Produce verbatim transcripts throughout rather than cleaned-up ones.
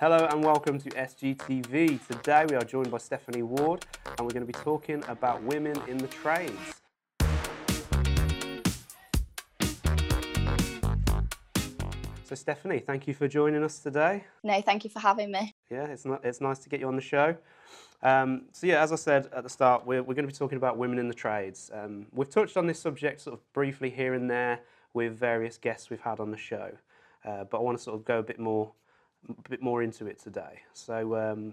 Hello and welcome to S G T V. Today we are joined by Stephanie Ward and we're going to be talking about women in the trades. So Stephanie, thank you for joining us today. No, thank you for having me. Yeah, it's, not, it's nice to get you on the show. Um, so yeah, as I said at the start, we're, we're going to be talking about women in the trades. Um, we've touched on this subject sort of briefly here and there with various guests we've had on the show, uh, but I want to sort of go a bit more, a bit more into it today. So um,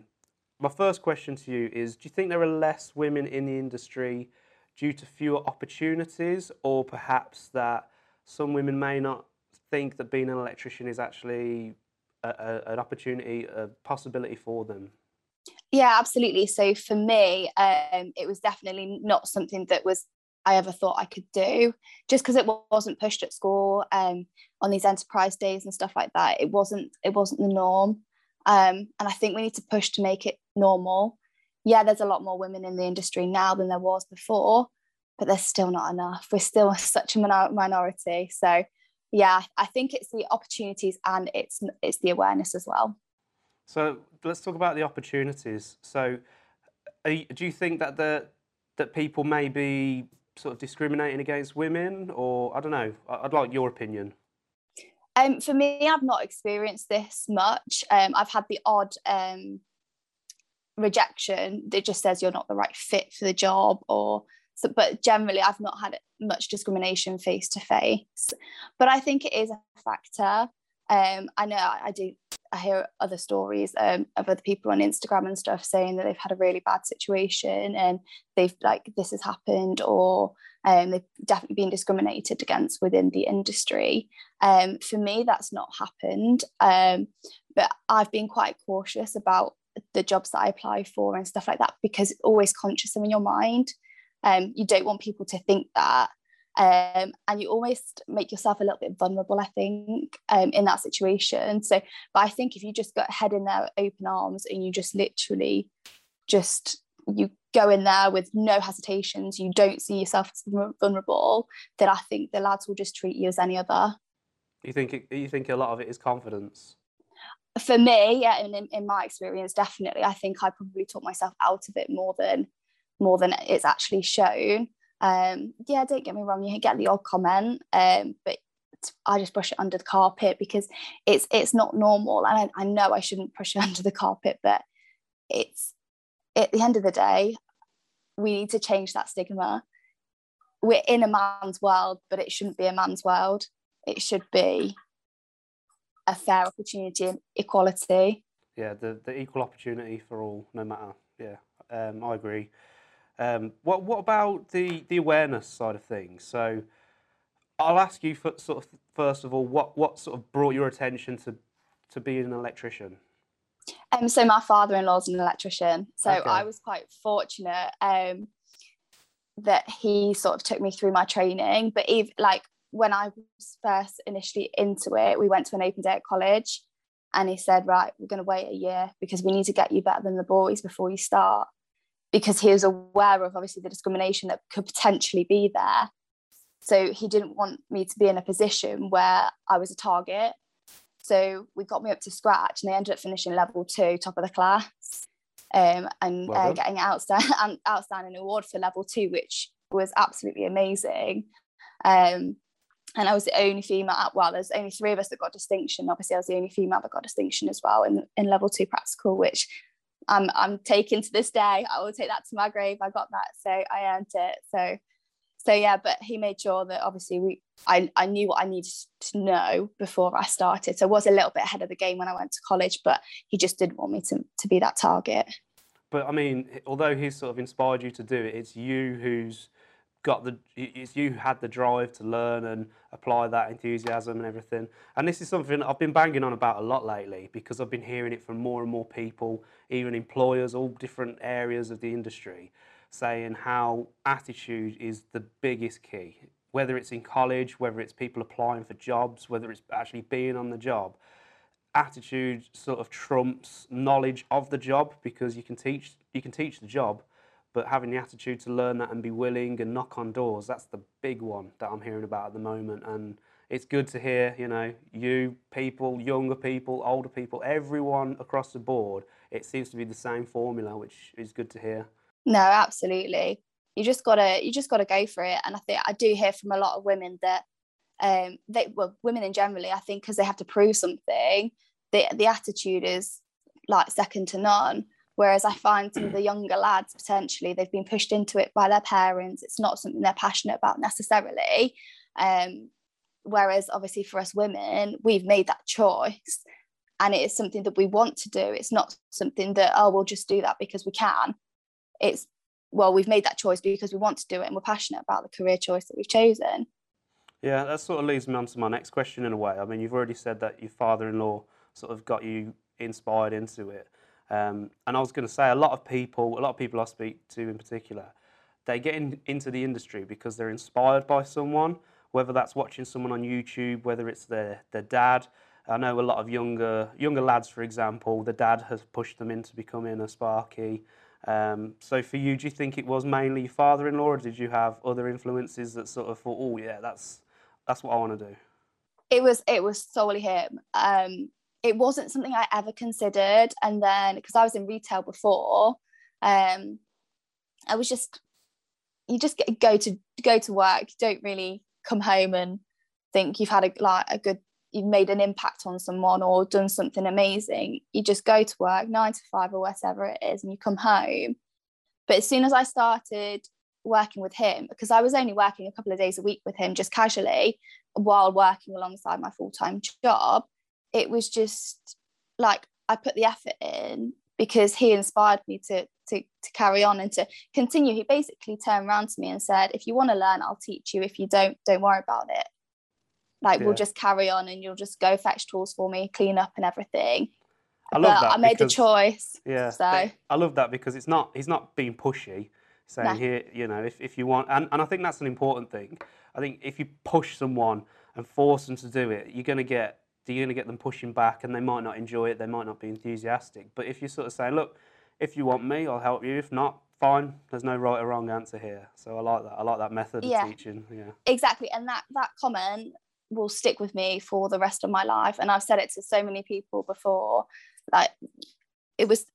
my first question to you is, do you think there are less women in the industry due to fewer opportunities, or perhaps that some women may not think that being an electrician is actually a, a, an opportunity, a possibility for them? Yeah, absolutely. So for me, um, it was definitely not something that was I ever thought I could do, just because it wasn't pushed at school, um, on these enterprise days and stuff like that. It wasn't it wasn't the norm, um, and I think we need to push to make it normal. Yeah, there's a lot more women in the industry now than there was before, but there's still not enough. We're still such a minor minority, so. Yeah, I think it's the opportunities and it's it's the awareness as well. So let's talk about the opportunities. So are you, do you think that the that people may be sort of discriminating against women, or I don't know? I'd like your opinion. Um, for me, I've not experienced this much. Um, I've had the odd um, rejection that just says you're not the right fit for the job, or. So, but generally, I've not had much discrimination face to face. But I think it is a factor. Um, I know I do. I hear other stories um, of other people on Instagram and stuff saying that they've had a really bad situation and they've like this has happened, or um, they've definitely been discriminated against within the industry. Um, for me, that's not happened. Um, but I've been quite cautious about the jobs that I apply for and stuff like that, because it's always conscious in your mind. Um, you don't want people to think that, um, and you always make yourself a little bit vulnerable, I think, um, in that situation. So, but I think if you just got head in there with open arms and you just literally just you go in there with no hesitations, you don't see yourself as vulnerable, then I think the lads will just treat you as any other. You think it, you think a lot of it is confidence? For me, yeah, and in, in my experience, definitely. I think I probably talked myself out of it more than. more than it's actually shown. Um, yeah, don't get me wrong, you get the odd comment, um, but I just brush it under the carpet because it's it's not normal. And I, I know I shouldn't push it under the carpet, but it's at the end of the day, we need to change that stigma. We're in a man's world, but it shouldn't be a man's world. It should be a fair opportunity and equality. Yeah, the, the equal opportunity for all, no matter, yeah, um, I agree. Um, what what about the the awareness side of things? So, I'll ask you for, sort of first of all, what what sort of brought your attention to to being an electrician? Um, so my father-in-law's an electrician, so okay. I was quite fortunate um, that he sort of took me through my training. But even, like when I was first initially into it, we went to an open day at college, and he said, "Right, we're going to wait a year because we need to get you better than the boys before you start." Because he was aware of obviously the discrimination that could potentially be there. So he didn't want me to be in a position where I was a target. So we got me up to scratch and they ended up finishing level two, top of the class, um, and well uh, getting an outstanding, outstanding award for level two, which was absolutely amazing. Um, and I was the only female, at, well, there's only three of us that got distinction. Obviously I was the only female that got distinction as well in, in level two practical, which I'm, I'm taking to this day. I will take that to my grave. I got that, so I earned it. So, so yeah. But he made sure that obviously we, I, I knew what I needed to know before I started. So I was a little bit ahead of the game when I went to college, but he just didn't want me to to be that target. But I mean, although he's sort of inspired you to do it, it's you who's got the, it's you who had the drive to learn and apply that enthusiasm and everything. And this is something I've been banging on about a lot lately because I've been hearing it from more and more people, even employers, all different areas of the industry, saying how attitude is the biggest key, whether it's in college, whether it's people applying for jobs, whether it's actually being on the job. Attitude sort of trumps knowledge of the job, because you can teach you can teach the job, but having the attitude to learn that and be willing and knock on doors, that's the big one that I'm hearing about at the moment. And it's good to hear, you know, you people, younger people, older people, everyone across the board, it seems to be the same formula, which is good to hear. No, absolutely. You just gotta, you just gotta go for it. And I think I do hear from a lot of women that, um, they, well, women in generally, I think, because they have to prove something, the the attitude is like second to none. Whereas I find some of the younger lads, potentially, they've been pushed into it by their parents. It's not something they're passionate about necessarily. Um, whereas obviously for us women, we've made that choice and it is something that we want to do. It's not something that, oh, we'll just do that because we can. It's, well, we've made that choice because we want to do it and we're passionate about the career choice that we've chosen. Yeah, that sort of leads me on to my next question in a way. I mean, you've already said that your father-in-law sort of got you inspired into it. Um, and I was going to say, a lot of people, a lot of people I speak to in particular, they get in, into the industry because they're inspired by someone, whether that's watching someone on YouTube, whether it's their, their dad. I know a lot of younger younger lads, for example, the dad has pushed them into becoming a sparky. Um, so for you, do you think it was mainly your father-in-law, or did you have other influences that sort of thought, oh yeah, that's that's what I want to do? It was it was solely him. Um, it wasn't something I ever considered, and then because I was in retail before, um, I was just you just get, go to go to work. You don't really come home and think you've had a like a good you've made an impact on someone or done something amazing. You just go to work nine to five or whatever it is, and you come home. But as soon as I started working with him, because I was only working a couple of days a week with him, just casually, while working alongside my full-time job, it was just like, I put the effort in because he inspired me to, to, to carry on and to continue. He basically turned around to me and said, if you want to learn, I'll teach you. If you don't, don't worry about it. Like, yeah. We'll just carry on and you'll just go fetch tools for me, clean up and everything. I love but that. I made because, the choice. Yeah. So. I love that because it's not, he's not being pushy, saying, no. Here, you know, if, if you want. And, and I think that's an important thing. I think if you push someone and force them to do it, you're going to get, you're going to get them pushing back and they might not enjoy it. They might not be enthusiastic. But if you sort of say, look, if you want me, I'll help you. If not, fine, there's no right or wrong answer here. So I like that. I like that method yeah. of teaching. Yeah, exactly. And that, that comment will stick with me for the rest of my life. And I've said it to so many people before, like it was,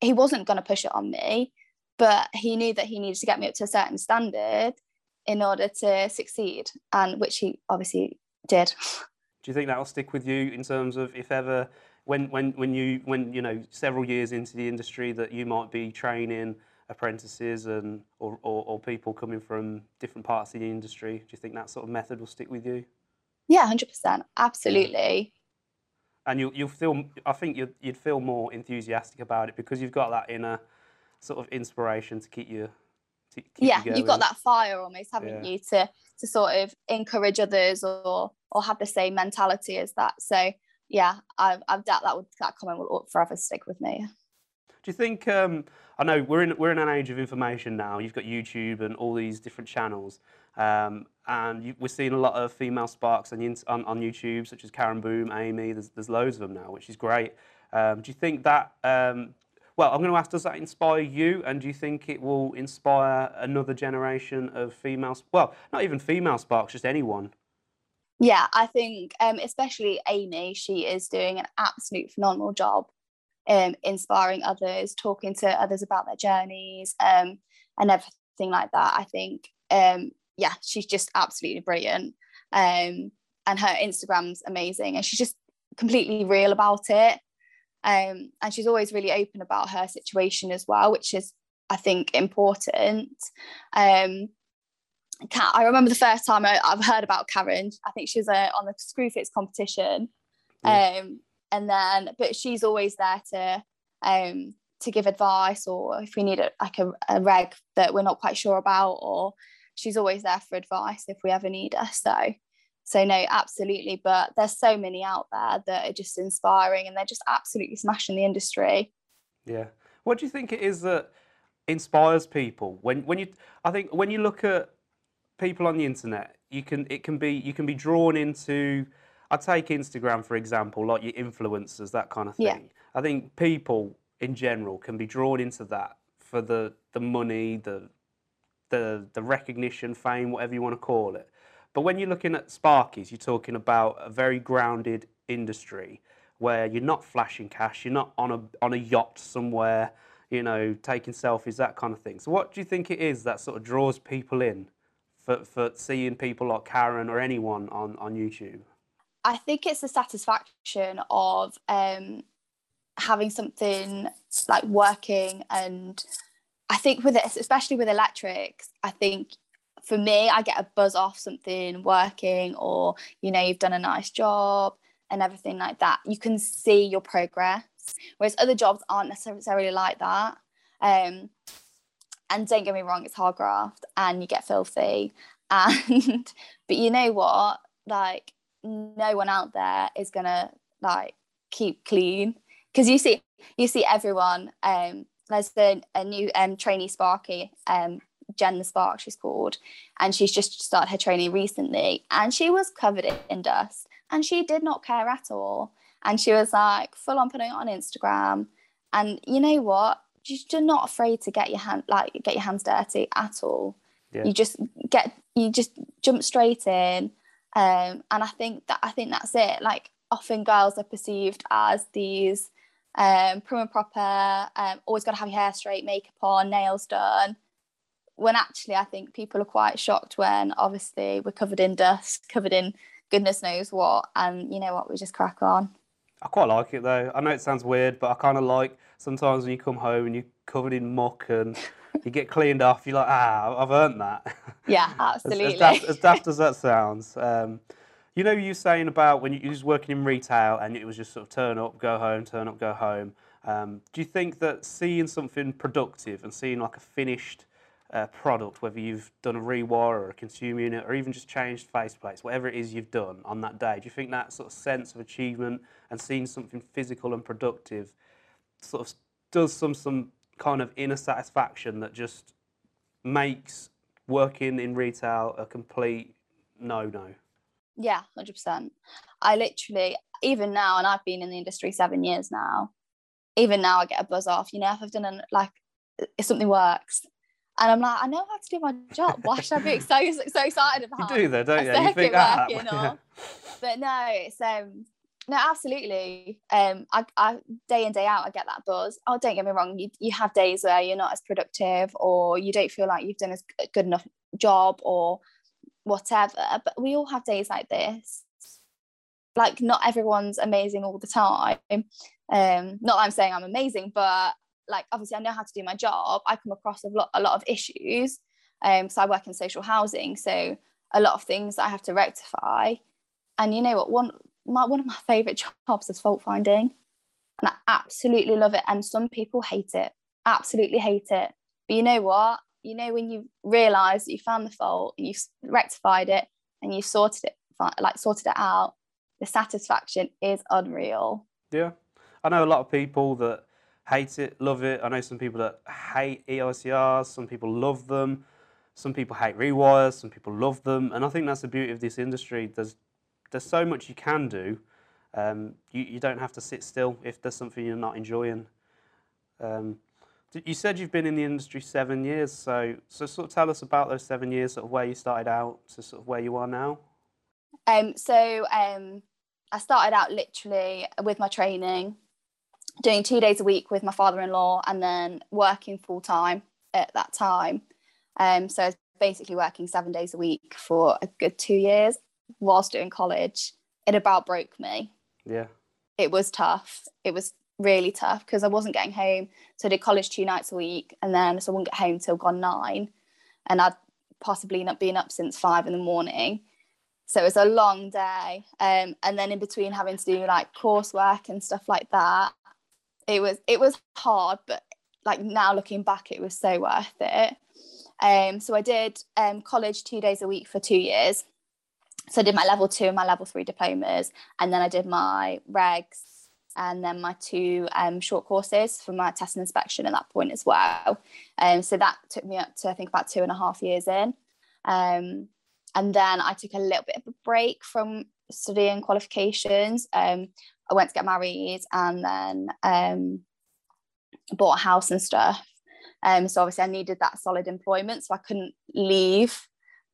he wasn't going to push it on me, but he knew that he needed to get me up to a certain standard in order to succeed, and which he obviously did. Do you think that'll stick with you in terms of if ever, when, when, when you, when, you know, several years into the industry that you might be training apprentices and, or, or, or people coming from different parts of the industry, do you think that sort of method will stick with you? Yeah, one hundred percent. Absolutely. And you, you'll feel, I think you'd, you'd feel more enthusiastic about it because you've got that inner sort of inspiration to keep you, to keep yeah, you going. You've got that fire almost, haven't yeah. you, to, to sort of encourage others or or have the same mentality as that. So, yeah, I, I doubt that would, that comment will forever stick with me. Do you think, um, I know we're in, we're in an age of information now. You've got YouTube and all these different channels. Um, and you, we're seeing a lot of female sparks on, on, on YouTube, such as Karen Boom, Amy. There's, there's loads of them now, which is great. Um, do you think that, um, well, I'm going to ask, does that inspire you? And do you think it will inspire another generation of females? Well, not even female sparks, just anyone. Yeah, I think um, especially Amy, she is doing an absolute phenomenal job um, inspiring others, talking to others about their journeys um, and everything like that. I think, um, yeah, she's just absolutely brilliant. Um, and her Instagram's amazing. And she's just completely real about it. Um, and she's always really open about her situation as well, which is, I think, important. Um I remember the first time I, I've heard about Karen. I think she was uh, on the Screwfix competition, yeah. um, and then but she's always there to um, to give advice, or if we need a, like a, a reg that we're not quite sure about, or she's always there for advice if we ever need her. So, so no, absolutely. But there's so many out there that are just inspiring, and they're just absolutely smashing the industry. Yeah. What do you think it is that inspires people when when you? I think when you look at people on the internet, you can it can be you can be drawn into. I take Instagram for example, like your influencers, that kind of thing. Yeah. I think people in general can be drawn into that for the the money, the the the recognition, fame, whatever you want to call it. But when you're looking at Sparkies, you're talking about a very grounded industry where you're not flashing cash, you're not on a on a yacht somewhere, you know, taking selfies, that kind of thing. So what do you think it is that sort of draws people in for, for seeing people like Karen or anyone on, on YouTube? I think it's the satisfaction of um, having something like working. And I think with it, especially with electrics, I think for me, I get a buzz off something working, or, you know, you've done a nice job and everything like that. You can see your progress, whereas other jobs aren't necessarily like that. Um, and don't get me wrong, it's hard graft and you get filthy. And but you know what? Like, no one out there is going to, like, keep clean. Because you see you see everyone. Um, there's been a new um, trainee Sparky, um, Jen the Spark, she's called. And she's just started her training recently. And she was covered in dust. And she did not care at all. And she was, like, full on putting it on Instagram. And you know what? You're not afraid to get your hand, like, get your hands dirty at all. Yeah. You just get, you just jump straight in. Um, and I think that I think that's it. Like, often girls are perceived as these um, prim and proper, um, always got to have your hair straight, makeup on, nails done. When actually, I think people are quite shocked when obviously we're covered in dust, covered in goodness knows what, and you know what, we just crack on. I quite like it though. I know it sounds weird, but I kind of like sometimes when you come home and you're covered in muck and you get cleaned off, you're like, ah, I've earned that. Yeah, absolutely. as, as, daft, as daft as that sounds. Um, you know, you were saying about when you was working in retail and it was just sort of turn up, go home, turn up, go home. Um, do you think that seeing something productive and seeing like a finished uh, product, whether you've done a rewire or a consumer unit or even just changed faceplates, whatever it is you've done on that day, do you think that sort of sense of achievement and seeing something physical and productive sort of does some some kind of inner satisfaction that just makes working in retail a complete no-no? Yeah, one hundred percent. I literally, even now, and I've been in the industry seven years now, even now I get a buzz off, you know, if I've done, an, like, if something works. And I'm like, I know how to do my job. Why should I be so, so excited about it? You do though, don't you? You think that. Working that or, but no, it's... um. No, absolutely. Um, I, I, day in, day out, I get that buzz. Oh, don't get me wrong. You, you have days where you're not as productive or you don't feel like you've done a good enough job or whatever. But we all have days like this. Like, not everyone's amazing all the time. Um, not that I'm saying I'm amazing, but, like, obviously I know how to do my job. I come across a lot, a lot of issues. Um, so I work in social housing. So a lot of things that I have to rectify. And you know what? One... My, one of my favourite jobs is fault finding, and I absolutely love it. And some people hate it, absolutely hate it. But you know what? You know, when you realise that you found the fault, you've rectified it, and you've sorted it, like sorted it out, the satisfaction is unreal. Yeah, I know a lot of people that hate it, love it. I know some people that hate E I C Rs, some people love them, some people hate rewires, some people love them, and I think that's the beauty of this industry. There's There's so much you can do. Um, you, you don't have to sit still if there's something you're not enjoying. Um, you said you've been in the industry seven years, so so sort of tell us about those seven years, sort of where you started out to sort of where you are now. Um, so um, I started out literally with my training, doing two days a week with my father-in-law, and then working full time at that time. Um, so I was basically working seven days a week for a good two years. Whilst doing college, it about broke me. Yeah, it was tough. It was really tough because I wasn't getting home. So I did college two nights a week, and then so I wouldn't get home till gone nine, and I'd possibly not been up since five in the morning. So it was a long day, um, and then in between having to do like coursework and stuff like that, it was it was hard. But like now looking back, it was so worth it. Um, so I did um college two days a week for two years. So I did my level two and my level three diplomas, and then I did my regs and then my two um, short courses for my test and inspection at that point as well. Um, so that took me up to, I think, about two and a half years in. Um, and then I took a little bit of a break from studying qualifications. Um, I went to get married and then um, bought a house and stuff. Um, so obviously I needed that solid employment, so I couldn't leave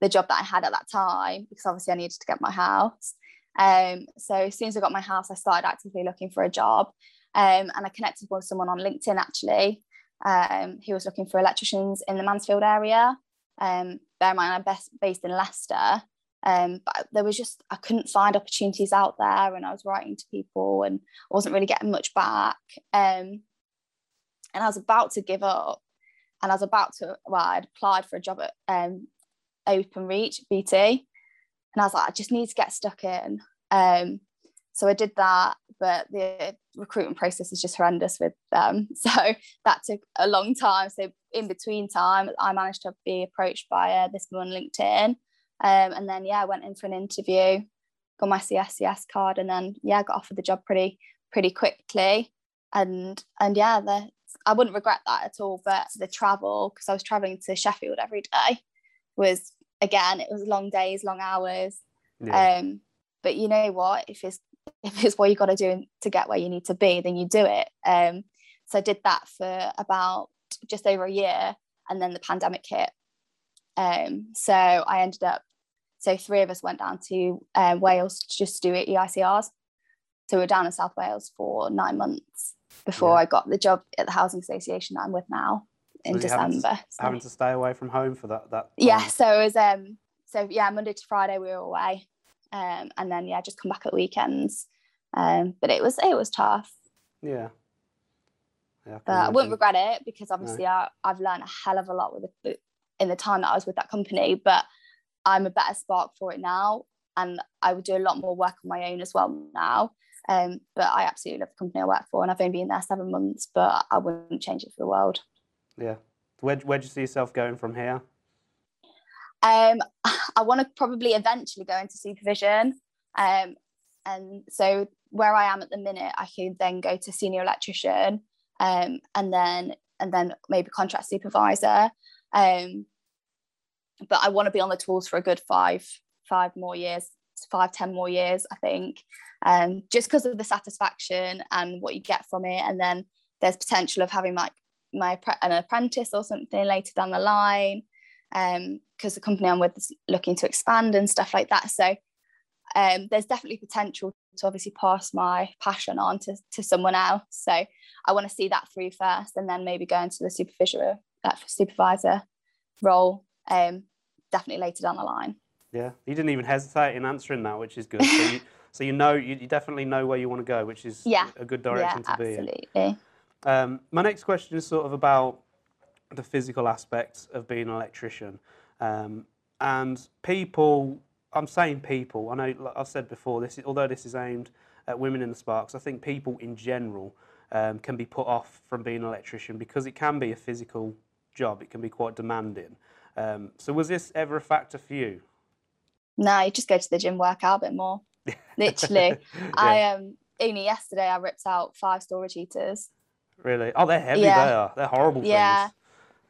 the job that I had at that time, because obviously I needed to get my house. Um, so as soon as I got my house, I started actively looking for a job, um, and I connected with someone on LinkedIn actually, um, who was looking for electricians in the Mansfield area. Um, bear in mind, I'm best based in Leicester, um, but there was just, I couldn't find opportunities out there, and I was writing to people and I wasn't really getting much back. Um, and I was about to give up, and I was about to, well, I'd applied for a job at um, Openreach, B T, and I was like, I just need to get stuck in. Um, so I did that, but the recruitment process is just horrendous with them. So that took a long time. So in between time, I managed to be approached by uh, this woman on LinkedIn. Um, and then, yeah, I went in for an interview, got my C S C S card, and then, yeah, got offered the job pretty, pretty quickly. And, and yeah, the, I wouldn't regret that at all, but the travel, because I was traveling to Sheffield every day, was, again, it was long days, long hours. Yeah. Um, but you know what, if it's, if it's what you got to do to get where you need to be, then you do it. Um, so I did that for about just over a year, and then the pandemic hit. Um, so I ended up, so three of us went down to uh, Wales just to do E I C Rs. So we were down in South Wales for nine months before yeah. I got the job at the housing association that I'm with now in so December. Having to, so. having to stay away from home for that. that yeah, so it was, um, so yeah, Monday to Friday we were away. Um, and then yeah, just come back at weekends. Um, but it was it was tough. Yeah. yeah I, I wouldn't regret it, because obviously no. I, I've learned a hell of a lot with the, in the time that I was with that company. But I'm a better spark for it now, and I would do a lot more work on my own as well now. Um, but I absolutely love the company I work for, and I've only been there seven months. But I wouldn't change it for the world. Yeah. Where where do you see yourself going from here? Um, I want to probably eventually go into supervision, um, and so where I am at the minute, I could then go to senior electrician, um, and then and then maybe contract supervisor. Um, but I want to be on the tools for a good five, five more years, five, ten more years, I think, um, just because of the satisfaction and what you get from it. And then there's potential of having like my an apprentice or something later down the line. Um, because the company I'm with is looking to expand and stuff like that, so um, there's definitely potential to obviously pass my passion on to, to someone else, so I want to see that through first, and then maybe go into the supervisory uh, supervisor role um, definitely later down the line. Yeah, you didn't even hesitate in answering that, which is good. So you, so you know you, you definitely know where you want to go, which is yeah. a good direction yeah, to be in. Absolutely. Um, my next question is sort of about the physical aspects of being an electrician, um, and people, I'm saying people, I know, like I've said before, this is, although this is aimed at women in the sparks, I think people in general um, can be put off from being an electrician because it can be a physical job, it can be quite demanding. Um, so was this ever a factor for you? No, you just go to the gym, work out a bit more, literally. yeah. I um, only yesterday I ripped out five storage heaters. Really? Oh, they're heavy, yeah. they are, they're horrible things. Yeah.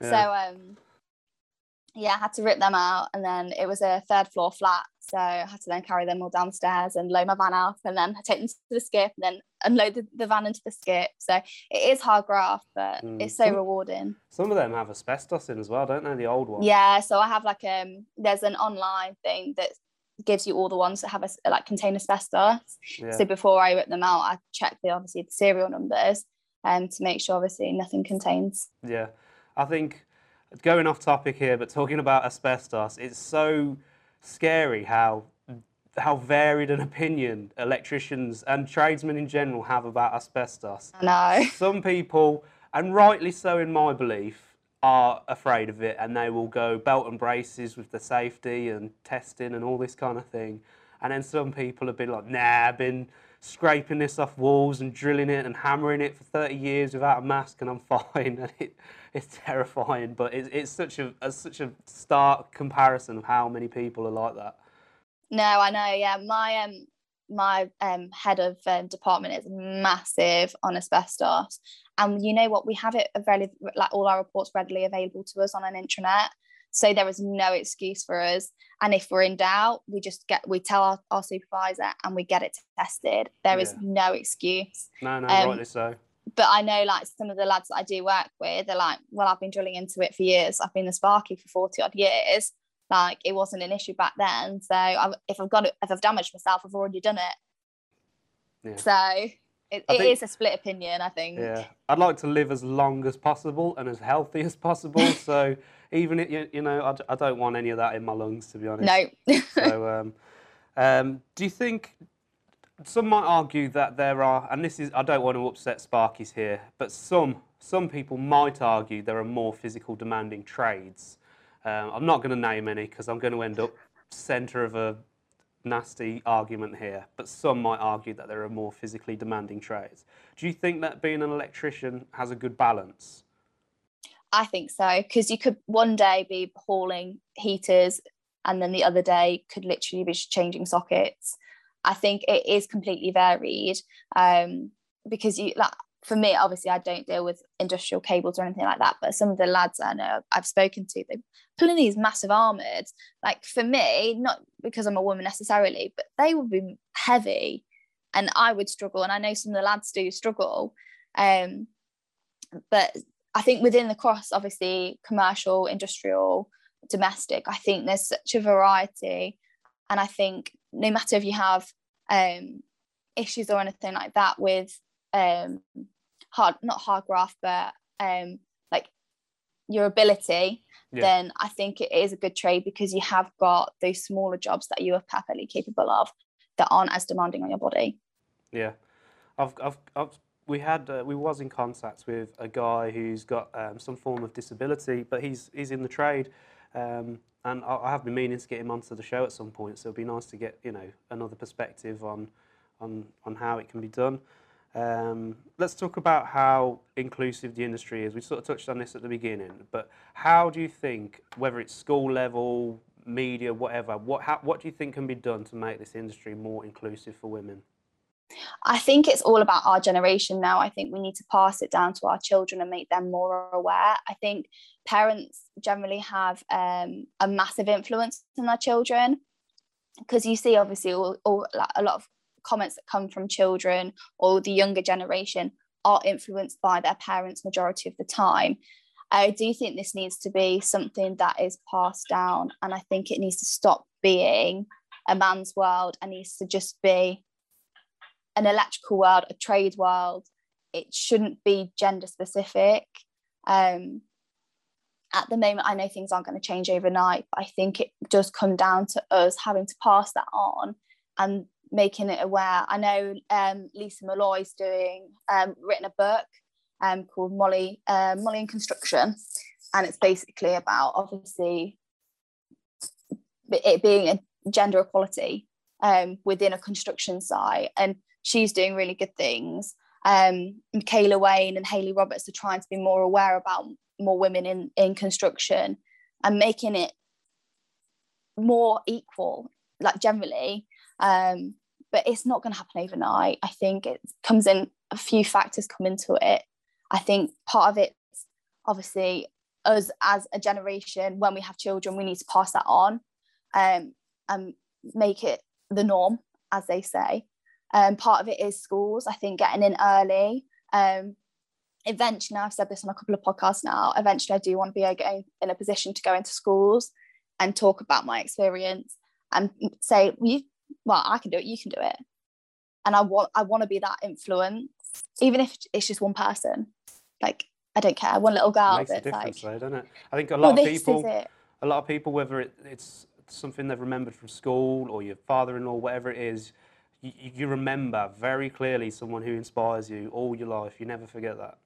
Yeah. So, um, yeah, I had to rip them out, and then it was a third floor flat, so I had to then carry them all downstairs and load my van up, and then I take them to the skip, and then unload the, the van into the skip. So it is hard graft, but mm. it's so some, rewarding. Some of them have asbestos in as well, don't they, the old ones? Yeah, so I have like, um, there's an online thing that gives you all the ones that have a, like contain asbestos. Yeah. So before I rip them out, I check the, obviously, the serial numbers um, to make sure, obviously, nothing contains. Yeah. I think, going off topic here, but talking about asbestos, it's so scary how how varied an opinion electricians and tradesmen in general have about asbestos. I know. Some people, and rightly so in my belief, are afraid of it, and they will go belt and braces with the safety and testing and all this kind of thing. And then some people have been like, nah, I've been scraping this off walls and drilling it and hammering it for thirty years without a mask, and I'm fine. And it, it's terrifying, but it, it's such a, a such a stark comparison of how many people are like that. No, I know. Yeah, my um my um head of um, department is massive on asbestos, and you know what? We have it very like all our reports readily available to us on an intranet. So there is no excuse for us. And if we're in doubt, we just get, we tell our, our supervisor and we get it tested. There yeah. is no excuse. No, no, um, rightly so. But I know like some of the lads that I do work with, they're like, well, I've been drilling into it for years. I've been a sparky for forty odd years. Like, it wasn't an issue back then. So I've, if I've got it, if I've damaged myself, I've already done it. Yeah. So it, it think, is a split opinion, I think. Yeah, I'd like to live as long as possible and as healthy as possible. So even if, you, you know, I, I don't want any of that in my lungs, to be honest. No. So um, um, do you think? Some might argue that there are, and this is, I don't want to upset Sparkies here, but some some people might argue there are more physical demanding trades. Um, I'm not going to name any because I'm going to end up centre of a nasty argument here, but some might argue that there are more physically demanding trades. Do you think that being an electrician has a good balance? I think so, because you could one day be hauling heaters and then the other day could literally be changing sockets. I think it is completely varied, um, because you like for me, obviously, I don't deal with industrial cables or anything like that. But some of the lads I know I've spoken to, they're pulling these massive armoured. Like for me, not because I'm a woman necessarily, but they would be heavy, and I would struggle. And I know some of the lads do struggle, um, but I think within the cross, obviously, commercial, industrial, domestic, I think there's such a variety. And I think no matter if you have um, issues or anything like that with um, hard, not hard graft, but um, like your ability, yeah. Then I think it is a good trade because you have got those smaller jobs that you are perfectly capable of that aren't as demanding on your body. Yeah, I've, I've, I've we had uh, we was in contact with a guy who's got um, some form of disability, but he's he's in the trade. Um, And I have been meaning to get him onto the show at some point, so it'd be nice to get, you know, another perspective on on, on how it can be done. Um, let's talk about how inclusive the industry is. We sort of touched on this at the beginning, but how do you think, whether it's school level, media, whatever, what how, what do you think can be done to make this industry more inclusive for women? I think it's all about our generation now. I think we need to pass it down to our children and make them more aware. I think parents generally have um, a massive influence on their children, because you see obviously all, all, like, a lot of comments that come from children or the younger generation are influenced by their parents majority of the time. I do think this needs to be something that is passed down, and I think it needs to stop being a man's world and needs to just be an electrical world, a trade world. It shouldn't be gender specific. Um, at the moment, I know things aren't going to change overnight, but I think it does come down to us having to pass that on and making it aware. I know um, Lisa Malloy's doing, um, written a book um, called Molly, uh, Molly in Construction, and it's basically about obviously it being a gender equality um, within a construction site, and she's doing really good things. Um, Michaela Wayne and Hayley Roberts are trying to be more aware about more women in, in construction and making it more equal, like generally. Um, but it's not going to happen overnight. I think it comes in, a few factors come into it. I think part of it's obviously us as a generation, when we have children, we need to pass that on um, and make it the norm, as they say. Um, part of it is schools, I think, getting in early. Um, eventually, I've said this on a couple of podcasts now, eventually I do want to be a, in a position to go into schools and talk about my experience and say, well, you, well I can do it, you can do it. And I want, I want to be that influence, even if it's just one person. Like, I don't care, one little girl. It makes a difference, like, though, doesn't it? I think a lot well, of people, a lot of people, whether it, it's something they've remembered from school or your father-in-law, whatever it is, You, you remember very clearly someone who inspires you all your life. You never forget that.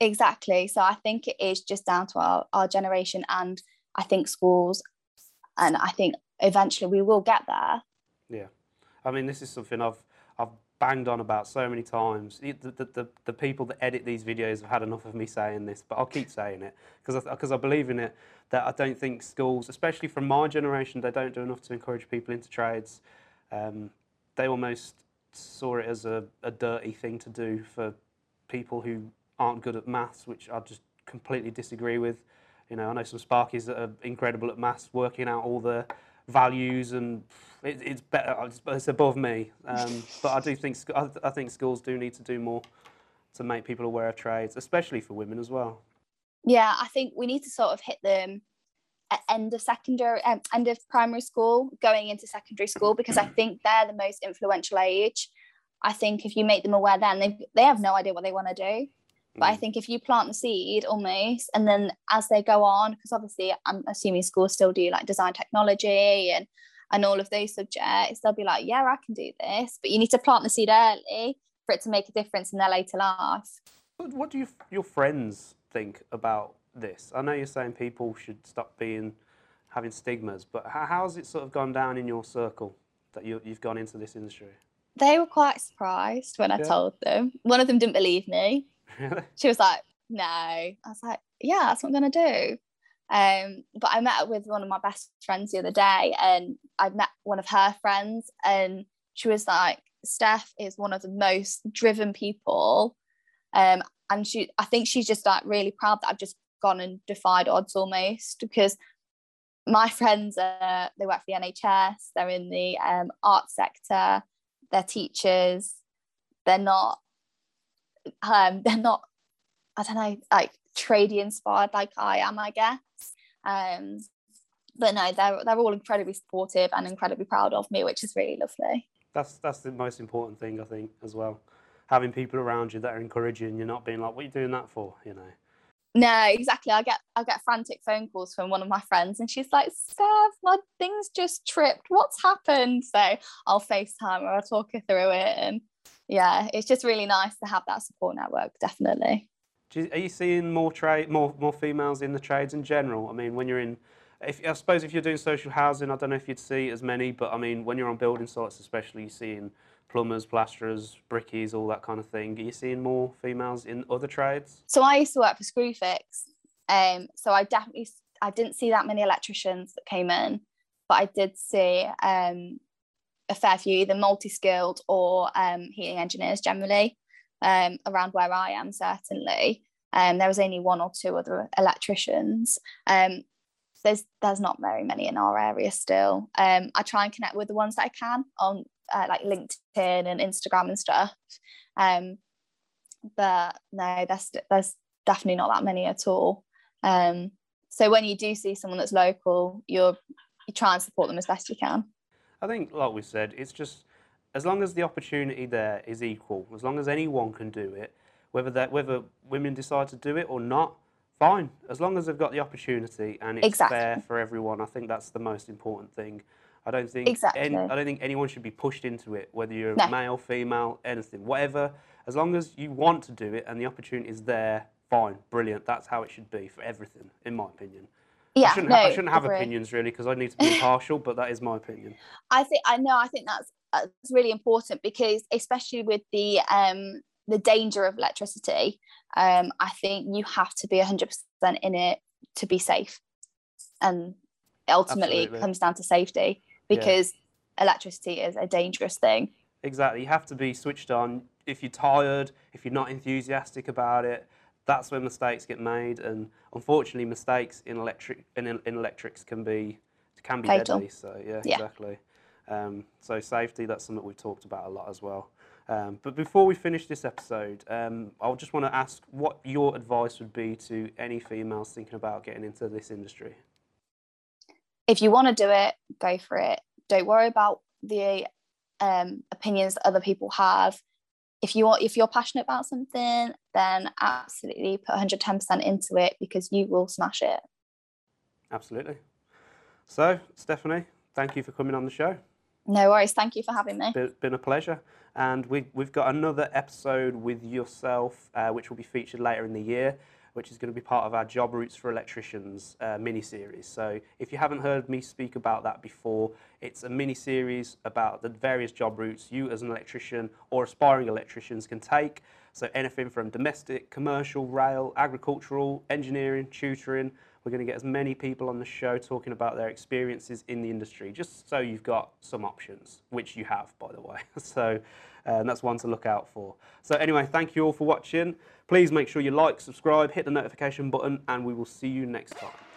Exactly. So I think it is just down to our, our generation, and I think schools, and I think eventually we will get there. Yeah. I mean, this is something I've I've banged on about so many times. The, the, the, the people that edit these videos have had enough of me saying this, but I'll keep saying it because I, because I believe in it, that I don't think schools, especially from my generation, they don't do enough to encourage people into trades. Um, They almost saw it as a, a dirty thing to do for people who aren't good at maths, which I just completely disagree with. You know, I know some Sparkies that are incredible at maths, working out all the values, and it, it's better. It's above me. Um, but I do think I think schools do need to do more to make people aware of trades, especially for women as well. Yeah, I think we need to sort of hit them at end of secondary, um, end of primary school, going into secondary school, because I think they're the most influential age. I think if you make them aware then, they they have no idea what they want to do. But I think if you plant the seed almost, and then as they go on, because obviously I'm assuming schools still do like design technology and and all of those subjects, they'll be like, yeah, I can do this. But you need to plant the seed early for it to make a difference in their later life. What do you, your friends think about this? I know you're saying people should stop being having stigmas, but how, how's it sort of gone down in your circle that you, you've gone into this industry? They were quite surprised when I yeah. told them. One of them didn't believe me. Really? She was like, no. I was like, yeah, that's what I'm going to do. Um, but I met up with one of my best friends the other day, and I met one of her friends, and she was like, Steph is one of the most driven people. Um, and she, I think she's just like really proud that I've just gone and defied odds almost, because my friends, uh, they work for the N H S, they're in the um, art sector, they're teachers, they're not Um, they're not, I don't know, like tradie inspired like I am, I guess. Um, but no, they're they're all incredibly supportive and incredibly proud of me, which is really lovely. That's that's the most important thing, I think, as well. Having people around you that are encouraging, you're not being like, "What are you doing that for?" You know. No, exactly. I get I get frantic phone calls from one of my friends, and she's like, "Steph, my thing's just tripped. What's happened?" So I'll FaceTime or I'll talk her through it, and. Yeah, it's just really nice to have that support network, definitely. Do you, are you seeing more trade, more more females in the trades in general? I mean, when you're in, if, I suppose if you're doing social housing, I don't know if you'd see as many, but I mean, when you're on building sites, especially, you're seeing plumbers, plasterers, brickies, all that kind of thing. Are you seeing more females in other trades? So I used to work for Screwfix, um, so I definitely, I didn't see that many electricians that came in, but I did see. Um, a fair few, either multi-skilled or um, heating engineers generally, um, around where I am, certainly. Um, there was only one or two other electricians. Um, there's there's not very many in our area still. Um, I try and connect with the ones that I can on uh, like LinkedIn and Instagram and stuff. Um, but no, there's, there's definitely not that many at all. Um, so when you do see someone that's local, you're, you try and support them as best you can. I think, like we said, it's just as long as the opportunity there is equal, as long as anyone can do it, whether that whether women decide to do it or not, fine. As long as they've got the opportunity and it's exactly. fair for everyone, I think that's the most important thing. I don't think exactly. any, I don't think anyone should be pushed into it, whether you're no. male, female, anything, whatever. As long as you want to do it and the opportunity is there, fine, brilliant. That's how it should be for everything, in my opinion. Yeah, I shouldn't, no, ha- I shouldn't have agree. opinions really, because I need to be impartial, but that is my opinion. I think I know. I think that's, that's really important, because especially with the um, the danger of electricity, um, I think you have to be a hundred percent in it to be safe, and ultimately Absolutely. it comes down to safety, because yeah. electricity is a dangerous thing. Exactly, you have to be switched on. If you're tired, if you're not enthusiastic about it, that's when mistakes get made, and unfortunately, mistakes in electric in, in electrics can be can be Fatal. deadly. So yeah, yeah. exactly. Um, so safety, that's something we've talked about a lot as well. Um, but before we finish this episode, um, I just want to ask what your advice would be to any females thinking about getting into this industry. If you want to do it, go for it. Don't worry about the um, opinions that other people have. If you are, if you're passionate about something, then absolutely put one hundred ten percent into it, because you will smash it. Absolutely. So, Stephanie, thank you for coming on the show. No worries. Thank you for having me. It's been a pleasure. And we, we've got another episode with yourself, uh, which will be featured later in the year, which is going to be part of our Job Routes for Electricians uh, mini-series. So if you haven't heard me speak about that before, it's a mini-series about the various job routes you as an electrician or aspiring electricians can take. So anything from domestic, commercial, rail, agricultural, engineering, tutoring. We're going to get as many people on the show talking about their experiences in the industry, just so you've got some options, which you have, by the way. So um, that's one to look out for. So anyway, thank you all for watching. Please make sure you like, subscribe, hit the notification button, and we will see you next time.